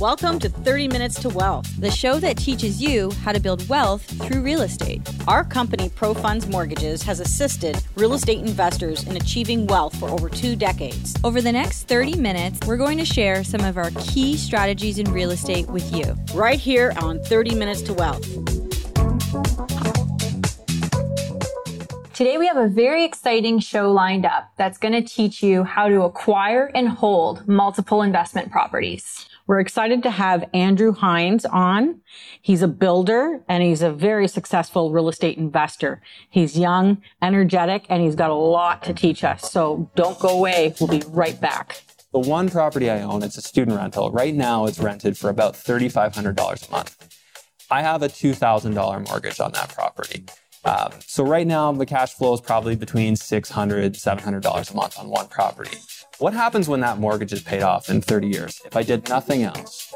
Welcome to 30 Minutes to Wealth, the show that teaches you how to build wealth through real estate. Our company, Pro Funds Mortgages, has assisted real estate investors in achieving wealth for over 2 decades. Over the next 30 minutes, we're going to share some of our key strategies in real estate with you. Right here on 30 Minutes to Wealth. Today, we have a very exciting show lined up that's going to teach you how to acquire and hold multiple investment properties. We're excited to have Andrew Hines on. He's a builder and he's a very successful real estate investor. He's young, energetic, and he's got a lot to teach us. So don't go away. We'll be right back. The one property I own, it's a student rental. Right now it's rented for about $3,500 a month. I have a $2,000 mortgage on that property. So right now the cash flow is probably between $600, $700 a month on one property. What happens when that mortgage is paid off in 30 years if I did nothing else?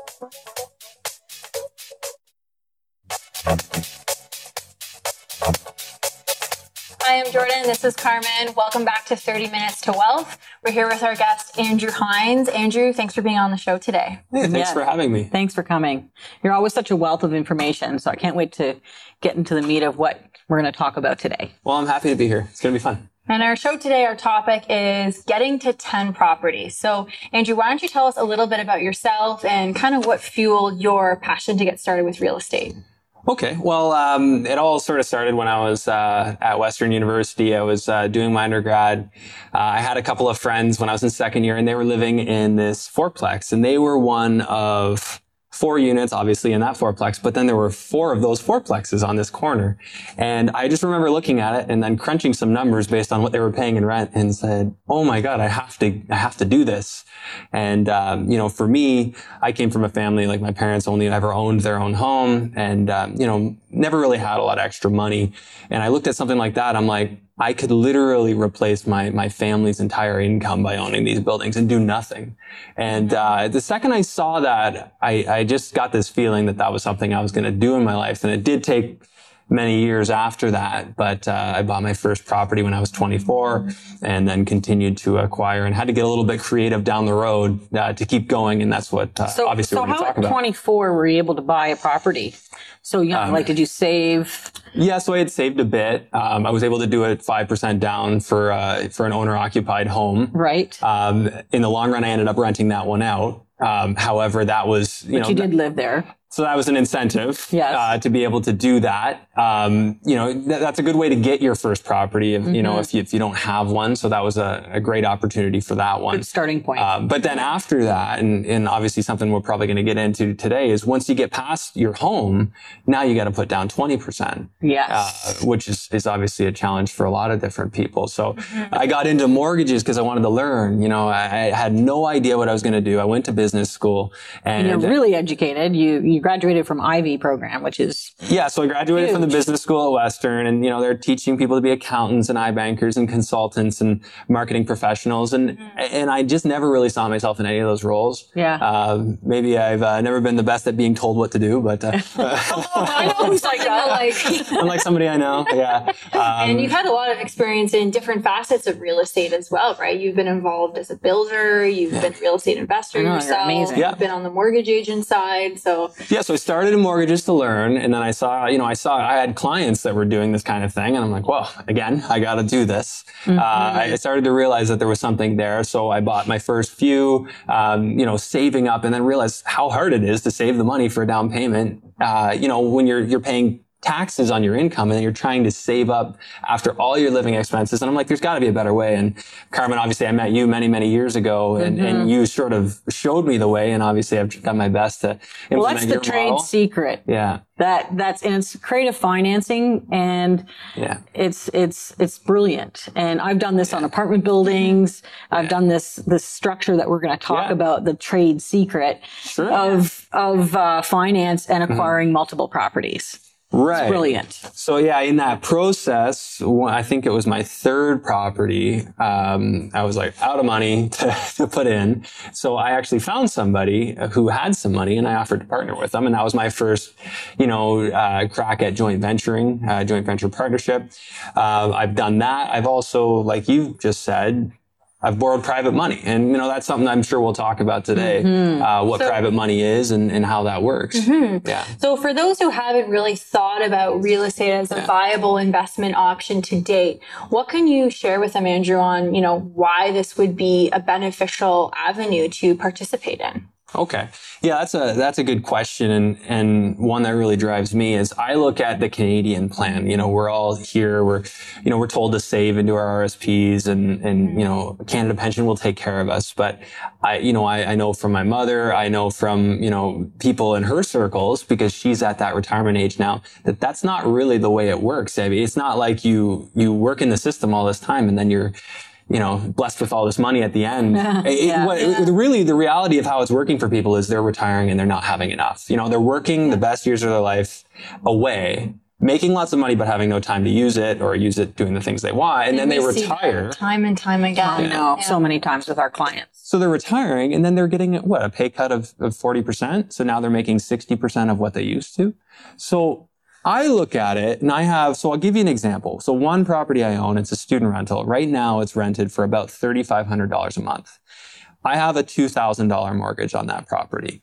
Hi, I'm Jordan. This is Carmen. Welcome back to 30 Minutes to Wealth. We're here with our guest, Andrew Hines. Andrew, thanks for being on the show today. Hey, thanks for having me. Thanks for coming. You're always such a wealth of information, so I can't wait to get into the meat of what we're going to talk about today. Well, I'm happy to be here. It's going to be fun. And our show today, our topic is getting to 10 properties. So Andrew, why don't you tell us a little bit about yourself and kind of what fueled your passion to get started with real estate? Okay. Well, it all sort of started when I was at Western University. I was doing my undergrad. I had a couple of friends when I was in second year and they were living in this fourplex and they were one of 4 units, obviously, in that fourplex, but then there were 4 of those fourplexes on this corner. And I just remember looking at it and then crunching some numbers based on what they were paying in rent and said, oh my God, I have to do this. And, for me, I came from a family, like my parents only ever owned their own home and, never really had a lot of extra money. And I looked at something like that. I'm like, I could literally replace my family's entire income by owning these buildings and do nothing. And the second I saw that, I just got this feeling that was something I was going to do in my life. And it did take many years after that, but I bought my first property when I was 24 and then continued to acquire and had to get a little bit creative down the road to keep going. And that's what obviously we're going to talk about. So how at 24 were you able to buy a property? So young, did you save? Yeah, so I had saved a bit. I was able to do it 5% down for an owner-occupied home. Right. In the long run, I ended up renting that one out. However, that was... But you did live there. So that was an incentive, yes, to be able to do that. That's a good way to get your first property, if, if you don't have one. So that was a great opportunity for that one. Good starting point. But then after that, and obviously something we're probably going to get into today is once you get past your home, now you got to put down 20%. Yes. Which is obviously a challenge for a lot of different people. So I got into mortgages because I wanted to learn. I had no idea what I was going to do. I went to business school and you're really educated. You graduated from Ivy program, which is so I graduated huge. From the business school at Western, and they're teaching people to be accountants and iBankers and consultants and marketing professionals, and I just never really saw myself in any of those roles. Maybe I've never been the best at being told what to do, but I know who's like that. Unlike somebody I know, and you've had a lot of experience in different facets of real estate as well, right? You've been involved as a builder, you've been a real estate investor yourself, you've been on the mortgage agent side, so. Yeah, so I started in mortgages to learn, and then I had clients that were doing this kind of thing, and I'm like, well, again, I got to do this. I started to realize that there was something there, so I bought my first few, saving up, and then realized how hard it is to save the money for a down payment. When you're paying taxes on your income and then you're trying to save up after all your living expenses. And I'm like, there's got to be a better way. And Carmen, obviously I met you many, many years ago and you sort of showed me the way. And obviously I've done my best to implement your model. Well, that's the trade secret. Yeah. That's and it's creative financing, and it's brilliant. And I've done this on apartment buildings. I've done this structure that we're going to talk about, the trade secret of finance and acquiring multiple properties. Right. It's brilliant. So in that process, I think it was my 3rd property. I was like out of money to put in. So I actually found somebody who had some money and I offered to partner with them. And that was my first, crack at joint venture partnership. I've done that. I've also, like you just said, I've borrowed private money. And, you know, that's something I'm sure we'll talk about today, mm-hmm. What private money is and how that works. Mm-hmm. Yeah. So for those who haven't really thought about real estate as a viable investment option to date, what can you share with them, Andrew, on, you know, why this would be a beneficial avenue to participate in? Okay. Yeah, that's a good question. And one that really drives me is I look at the Canadian plan. You know, we're all here. We're told to save into our RRSPs and, you know, Canada Pension will take care of us. But I know from my mother, I know from, you know, people in her circles, because she's at that retirement age now, that that's not really the way it works. I mean, it's not like you work in the system all this time and then you're, you know, blessed with all this money at the end. Really, the reality of how it's working for people is they're retiring and they're not having enough. You know, they're working the best years of their life away, making lots of money, but having no time to use it or use it doing the things they want. And then they retire. Time and time again. So many times with our clients. So they're retiring and then they're getting a pay cut of 40%. So now they're making 60% of what they used to. So I look at it and I'll give you an example. So one property I own, it's a student rental. Right now it's rented for about $3,500 a month. I have a $2,000 mortgage on that property.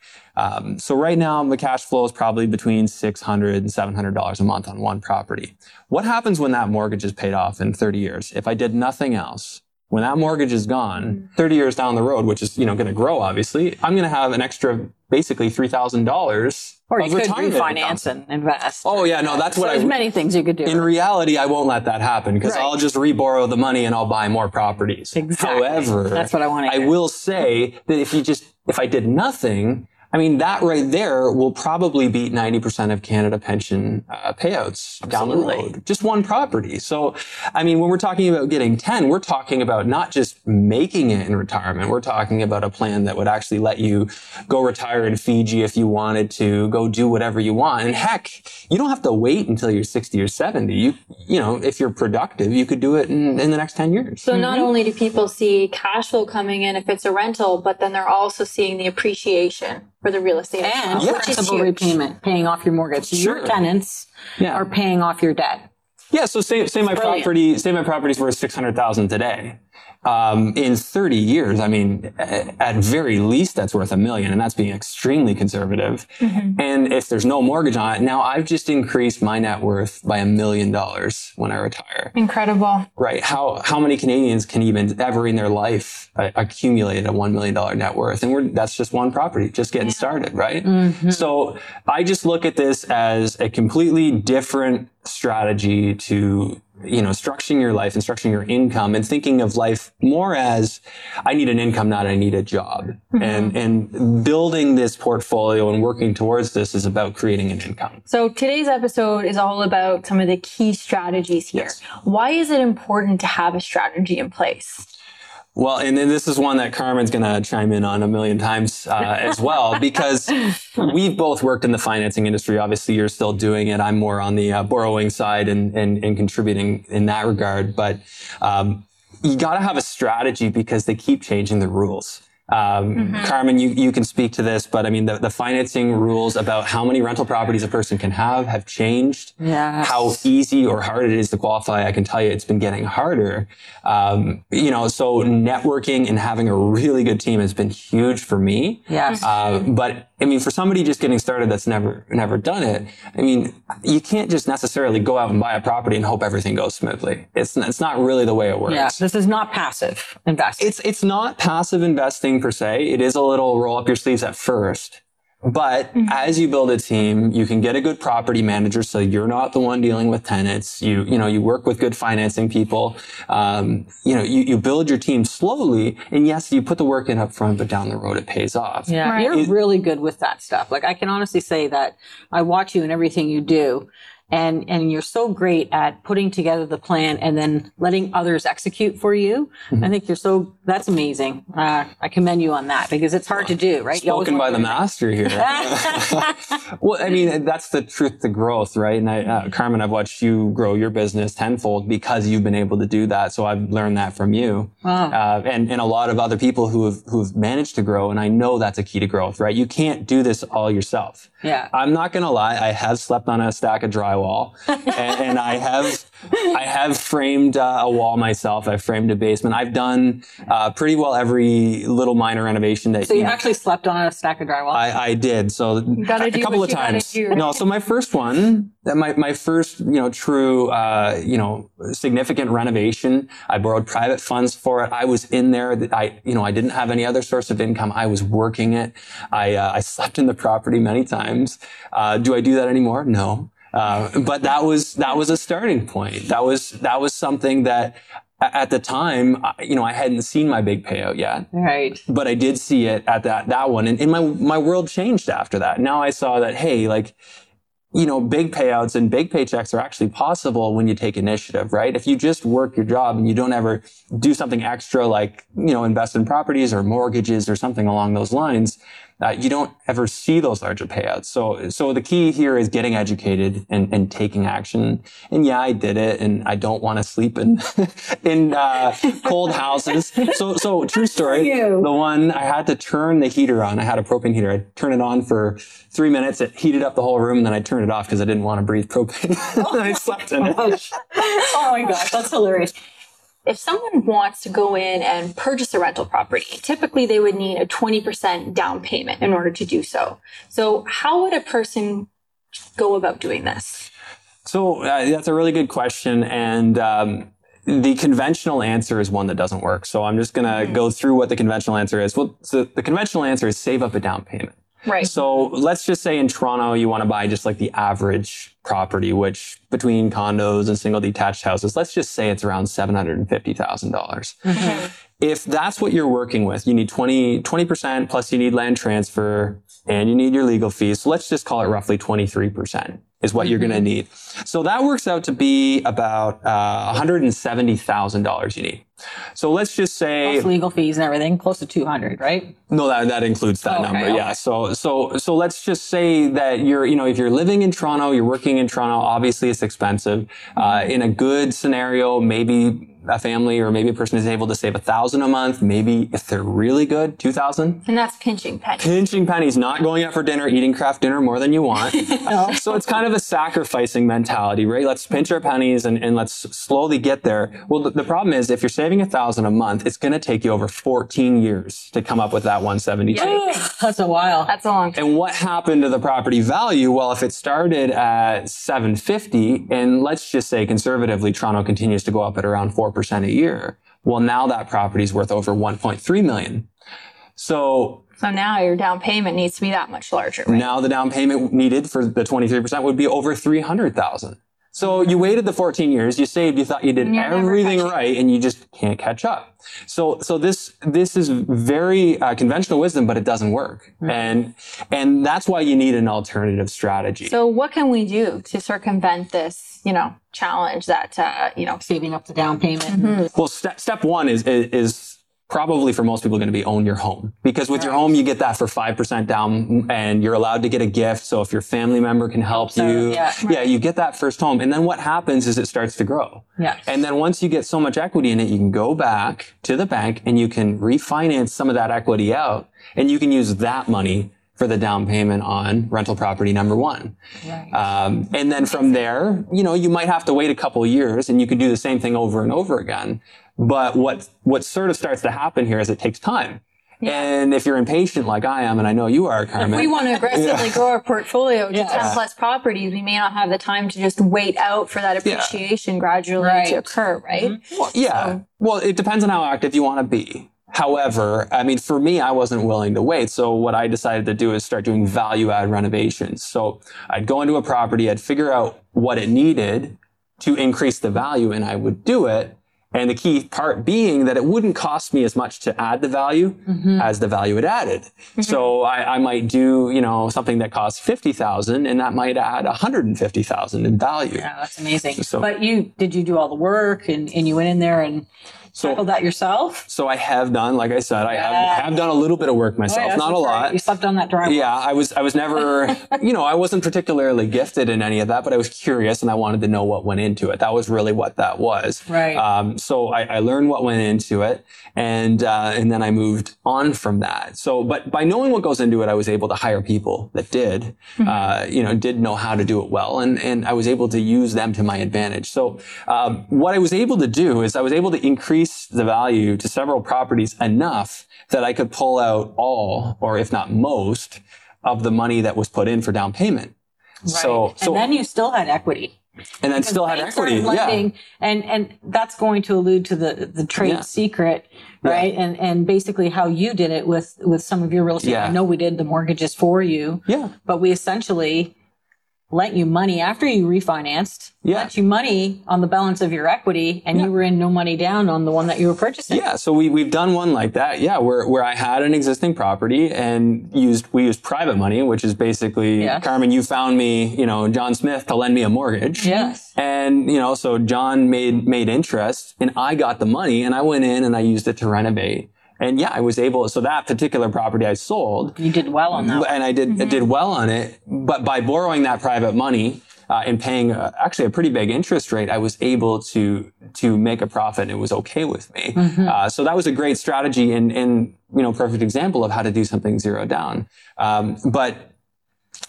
So right now the cash flow is probably between $600 and $700 a month on one property. What happens when that mortgage is paid off in 30 years? If I did nothing else, when that mortgage is gone, 30 years down the road, which is, you know, going to grow, obviously, I'm going to have an extra basically $3,000. Or you could refinance and invest. Oh, yeah. No, that's what there's many things you could do. In reality, I won't let that happen because I'll just reborrow the money and I'll buy more properties. Exactly. However, that's what I want to hear. I will say that if I did nothing, I mean, that right there will probably beat 90% of Canada pension payouts down the road. Just one property. So, I mean, when we're talking about getting 10, we're talking about not just making it in retirement. We're talking about a plan that would actually let you go retire in Fiji if you wanted to, go do whatever you want. And heck, you don't have to wait until you're 60 or 70. You know, if you're productive, you could do it in the next 10 years. So not only do people see cash flow coming in if it's a rental, but then they're also seeing the appreciation for the real estate and principal repayment, paying off your mortgage. Your tenants are paying off your debt. Yeah. So my property's worth $600,000 today. In 30 years, I mean, at very least, that's worth $1 million, and that's being extremely conservative. Mm-hmm. And if there's no mortgage on it, now I've just increased my net worth by $1 million when I retire. Incredible. Right. How many Canadians can even ever in their lilife accumulate a $1 million net worth? And that's just one property, just getting started, right? Mm-hmm. So I just look at this as a completely different strategy to, you know, structuring your life and structuring your income and thinking of life more as I need an income, not I need a job. Mm-hmm. And building this portfolio and working towards this is about creating an income. So today's episode is all about some of the key strategies here. Yes. Why is it important to have a strategy in place? Well, and then this is one that Carmen's going to chime in on 1,000,000 times as well, because we've both worked in the financing industry. Obviously, you're still doing it. I'm more on the borrowing side and contributing in that regard. But you got to have a strategy because they keep changing the rules. Carmen, you can speak to this, but I mean, the financing rules about how many rental properties a person can have changed. Yes. How easy or hard it is to qualify. I can tell you it's been getting harder. You know, so networking and having a really good team has been huge for me. Yes. But I mean, for somebody just getting started that's never done it, I mean, you can't just necessarily go out and buy a property and hope everything goes smoothly. It's not really the way it works. Yeah, this is not passive investing. It's not passive investing per se. It is a little roll up your sleeves at first, but as you build a team, you can get a good property manager. So you're not the one dealing with tenants. You work with good financing people. You build your team slowly, and yes, you put the work in up front, but down the road it pays off. Yeah. Right. You're really good with that stuff. Like I can honestly say that I watch you in everything you do. And you're so great at putting together the plan and then letting others execute for you. Mm-hmm. I think that's amazing. I commend you on that because it's hard to do, right? Spoken by the master here. Well, I mean, that's the truth to growth, right? And Carmen, I've watched you grow your business tenfold because you've been able to do that. So I've learned that from you. Wow. And a lot of other people who've managed to grow. And I know that's a key to growth, right? You can't do this all yourself. Yeah. I'm not going to lie. I have slept on a stack of drywall and I have I have framed a wall myself. I've framed a basement. I've done pretty well every little minor renovation that. So you actually slept on a stack of drywall. I did. So a couple of times. No, so my first one, my first true significant renovation, I borrowed private funds for it. I was in there. I didn't have any other source of income. I was working it. I slept in the property many times. Do I do that anymore? No. But that was a starting point. That was something that at the time, I hadn't seen my big payout yet. Right. But I did see it at that one. And my world changed after that. Now I saw that, hey, big payouts and big paychecks are actually possible when you take initiative, right? If you just work your job and you don't ever do something extra, invest in properties or mortgages or something along those lines, you don't ever see those larger payouts. So the key here is getting educated and taking action. And yeah, I did it, and I don't want to sleep in in cold houses. So true story. The one I had to turn the heater on. I had a propane heater. I'd turn it on for 3 minutes. It heated up the whole room, and then I turned it off because I didn't want to breathe propane. And I slept in it. Oh my gosh, that's hilarious. If someone wants to go in and purchase a rental property, typically they would need a 20% down payment in order to do so. So how would a person go about doing this? So that's a really good question. And the conventional answer is one that doesn't work. So I'm just going to go through what the conventional answer is. Well, so the conventional answer is save up a down payment. Right. So let's just say in Toronto, you want to buy just like the average property, which between condos and single detached houses, let's just say it's around $750,000. Mm-hmm. If that's what you're working with, you need 20% plus you need land transfer and you need your legal fees. So let's just call it roughly 23% is what you're going to need. So that works out to be about $170,000 you need. So let's just say plus legal fees and everything, close to 200, right? No, that includes that number. Yeah. So let's just say that you're, if you're living in Toronto, you're working in Toronto, obviously it's expensive. In a good scenario, maybe a family or maybe a person is able to save $1,000 a month. Maybe if they're really good, $2,000. And that's pinching pennies. Pinching pennies, not going out for dinner, eating craft dinner more than you want. So it's kind of a sacrificing mentality, right? Let's pinch our pennies and let's slowly get there. Well, the problem is if you're saving $1,000 a month, it's going to take you over 14 years to come up with that 172. Yeah, that's a while. That's a long time. And what happened to the property value? Well, if it started at $750, and let's just say conservatively, Toronto continues to go up at around 4% a year. Well, now that property is worth over $1.3 million. So now your down payment needs to be that much larger, right? Now the down payment needed for the 23% would be over $300,000. So you waited the 14 years, you saved, you thought you did everything right, and you just can't catch up. So this is very conventional wisdom, but it doesn't work. Mm-hmm. And that's why you need an alternative strategy. So what can we do to circumvent this, challenge that, saving up the down payment? Mm-hmm. Well, step one is probably for most people going to be own your home, because with your home, you get that for 5% down and you're allowed to get a gift. So if your family member can help you, you get that first home. And then what happens is it starts to grow. Yes. And then once you get so much equity in it, you can go back to the bank and you can refinance some of that equity out and you can use that money for the down payment on rental property number one. Right. And then from there, you might have to wait a couple of years and you could do the same thing over and over again. But what sort of starts to happen here is it takes time. Yeah. And if you're impatient like I am, and I know you are, Carmen. If we want to aggressively grow our portfolio to 10 plus properties, we may not have the time to just wait out for that appreciation gradually to occur, right? Mm-hmm. Well, Well, it depends on how active you want to be. However, for me, I wasn't willing to wait. So what I decided to do is start doing value add renovations. So I'd go into a property, I'd figure out what it needed to increase the value, and I would do it. And the key part being that it wouldn't cost me as much to add the value as the value it added. Mm-hmm. So I might do, something that costs $50,000 and that might add $150,000 in value. Yeah, that's amazing. So, but did you do all the work and you went in there and... tackle that yourself? So I have done, like I said, I have done a little bit of work myself, not a lot. You slept on that drywall. Yeah, I was never, I wasn't particularly gifted in any of that, but I was curious and I wanted to know what went into it. That was really what that was. Right. So I learned what went into it, and then I moved on from that. So, but by knowing what goes into it, I was able to hire people that did, did know how to do it well, and I was able to use them to my advantage. So, what I was able to do is I was able to increase the value to several properties enough that I could pull out all, or if not most, of the money that was put in for down payment. Right. So then you still had equity. And then still had equity. Lending, and that's going to allude to the trade secret, right? Yeah. And basically how you did it with some of your real estate. Yeah. I know we did the mortgages for you. Yeah. But we essentially lent you money after you refinanced, lent you money on the balance of your equity, and you were in no money down on the one that you were purchasing. Yeah. So we've done one like that. Yeah. Where I had an existing property and we used private money, which is basically, Carmen, you found me, John Smith to lend me a mortgage. Yes. And, so John made interest and I got the money and I went in and I used it to renovate. And I was able, so that particular property I sold. You did well on that. And I did, did well on it. But by borrowing that private money, and paying actually a pretty big interest rate, I was able to make a profit and it was okay with me. So that was a great strategy and perfect example of how to do something zero down. But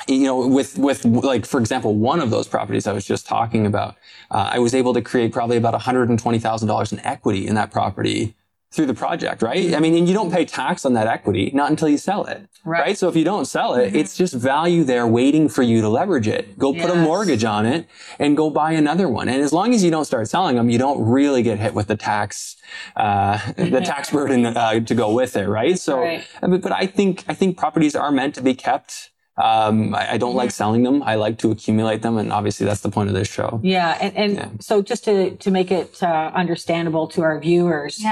with like, for example, one of those properties I was just talking about, I was able to create probably about $120,000 in equity in that property through the project, right? I mean, and you don't pay tax on that equity, not until you sell it, right? So if you don't sell it, it's just value there waiting for you to leverage it. Go put a mortgage on it and go buy another one. And as long as you don't start selling them, you don't really get hit with the tax burden to go with it, right? So, but I think properties are meant to be kept. I don't like selling them. I like to accumulate them. And obviously that's the point of this show. Yeah. And so just to make it understandable to our viewers,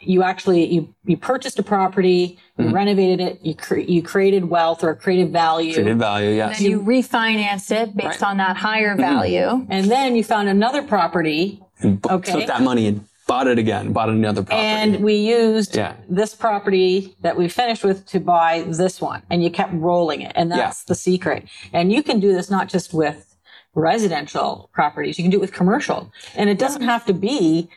you actually, you purchased a property, you renovated it, you created wealth or created value. Created value, yes. And then you refinanced it based on that higher value. And then you found another property. And took that money and bought it again, bought another property. And we used this property that we finished with to buy this one. And you kept rolling it. And that's the secret. And you can do this not just with residential properties. You can do it with commercial. And it doesn't have to be,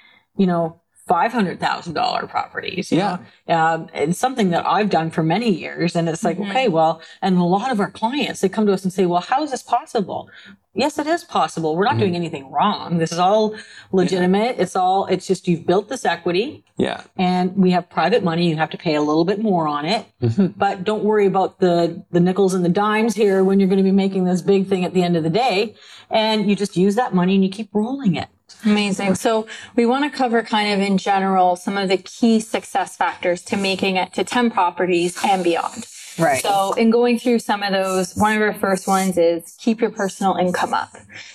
$500,000 properties. It's something that I've done for many years. And it's like, and a lot of our clients, they come to us and say, well, how is this possible? Yes, it is possible. We're not doing anything wrong. This is all legitimate. Yeah. It's just you've built this equity. Yeah. And we have private money. You have to pay a little bit more on it. But don't worry about the nickels and the dimes here when you're going to be making this big thing at the end of the day. And you just use that money and you keep rolling it. Amazing. So we want to cover kind of in general some of the key success factors to making it to 10 properties and beyond. Right. So in going through some of those, one of our first ones is keep your personal income up.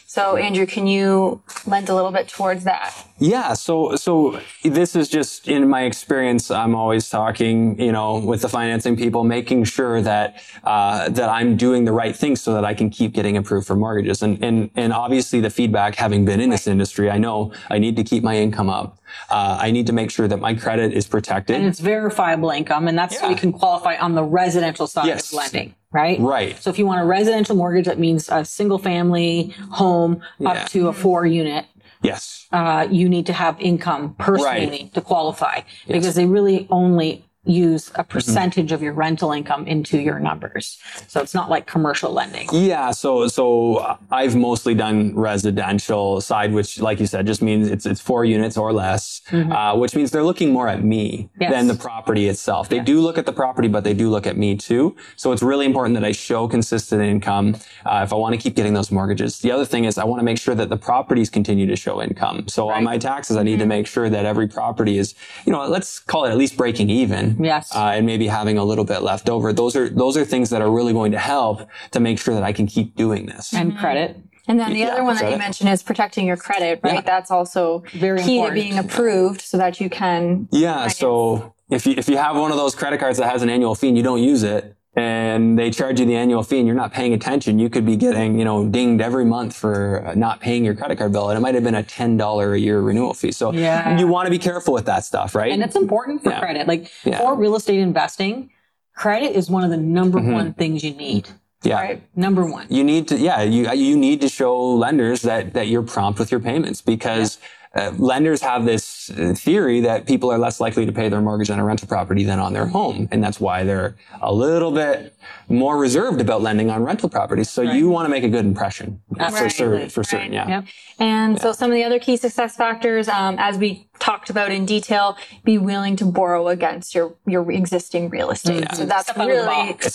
So Andrew, can you lend a little bit towards that? Yeah. So this is just in my experience. I'm always talking, with the financing people, making sure that I'm doing the right thing so that I can keep getting approved for mortgages. And obviously the feedback, having been in this industry, I know I need to keep my income up. I need to make sure that my credit is protected. And it's verifiable income. And that's so you can qualify on the residential side of lending, right? Right. So if you want a residential mortgage, that means a single family home up to a 4-unit. Yes. You need to have income personally to qualify because they really only use a percentage of your rental income into your numbers. So it's not like commercial lending. Yeah. So I've mostly done residential side, which like you said, just means it's 4 units or less, which means they're looking more at me than the property itself. They do look at the property, but they do look at me too. So it's really important that I show consistent income if I want to keep getting those mortgages. The other thing is I want to make sure that the properties continue to show income. So on my taxes, I need to make sure that every property is, let's call it at least breaking even. Yes. And maybe having a little bit left over. Those are things that are really going to help to make sure that I can keep doing this. And credit. And then the other one that you mentioned is protecting your credit, right? Yeah. That's also very key important. To being approved so that you can. Yeah. So if you have one of those credit cards that has an annual fee and you don't use it, and they charge you the annual fee and you're not paying attention, you could be getting, dinged every month for not paying your credit card bill. And it might have been a $10 a year renewal fee. So you want to be careful with that stuff, right? And it's important for credit. For real estate investing, credit is one of the number one things you need. Yeah. Right? Number one. You need to, you need to show lenders that you're prompt with your payments, because lenders have this theory that people are less likely to pay their mortgage on a rental property than on their home. And that's why they're a little bit more reserved about lending on rental properties. So you want to make a good impression for certain. Yeah. Yep. And so some of the other key success factors, as we talked about in detail, be willing to borrow against your existing real estate. Yeah. So that's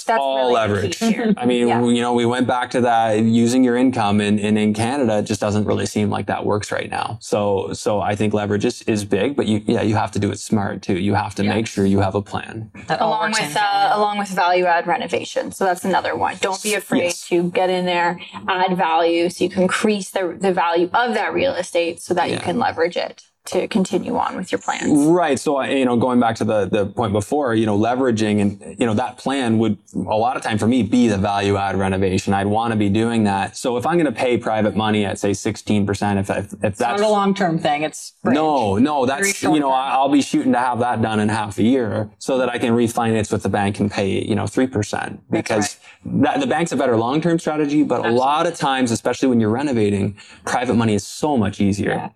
all leverage. Here. I mean, we went back to that using your income, and in Canada, it just doesn't really seem like that works right now. So I think leverage is big, but you have to do it smart too. You have to make sure you have a plan. Along with value add renovation. So that's another one. Don't be afraid to get in there, add value, so you can increase the value of that real estate so that you can leverage it to continue on with your plans. Right. So, going back to the point before, leveraging and, that plan would a lot of time for me be the value add renovation. I'd want to be doing that. So if I'm going to pay private money at say 16%, if that's not a long-term thing, it's bridge. No, that's, I'll be shooting to have that done in half a year so that I can refinance with the bank and pay, 3%, because the bank's a better long-term strategy. But a lot of times, especially when you're renovating, private money is so much easier. Yeah.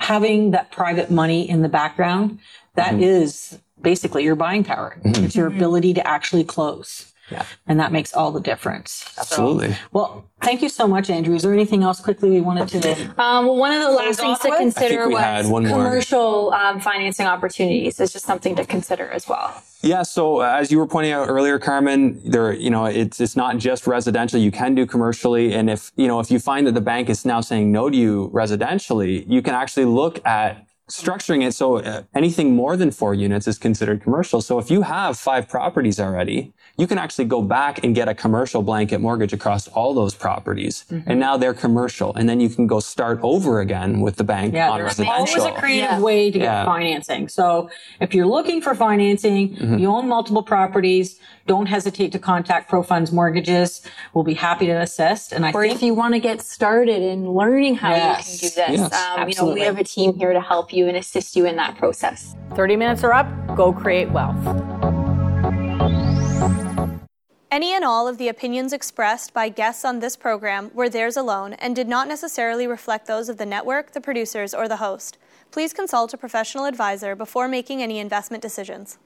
Having that private money in the background, that is basically your buying power. Mm-hmm. It's your ability to actually close. Yeah. And that makes all the difference. Absolutely. So, well, thank you so much, Andrew. Is there anything else quickly we wanted to do? Well, one of the last things to consider was commercial financing opportunities. It's just something to consider as well. Yeah. So as you were pointing out earlier, Carmen, there, it's not just residential. You can do commercially. And if you find that the bank is now saying no to you residentially, you can actually look at structuring it so anything more than 4 units is considered commercial. So if you have 5 properties already, you can actually go back and get a commercial blanket mortgage across all those properties. Mm-hmm. And now they're commercial. And then you can go start over again with the bank on residential. There's always a creative way to get financing. So if you're looking for financing, you own multiple properties, don't hesitate to contact Pro Funds Mortgages. We'll be happy to assist. And or if you want to get started in learning how you can do this, we have a team here to help you and assist you in that process. 30 minutes are up. Go create wealth. Any and all of the opinions expressed by guests on this program were theirs alone and did not necessarily reflect those of the network, the producers, or the host. Please consult a professional advisor before making any investment decisions.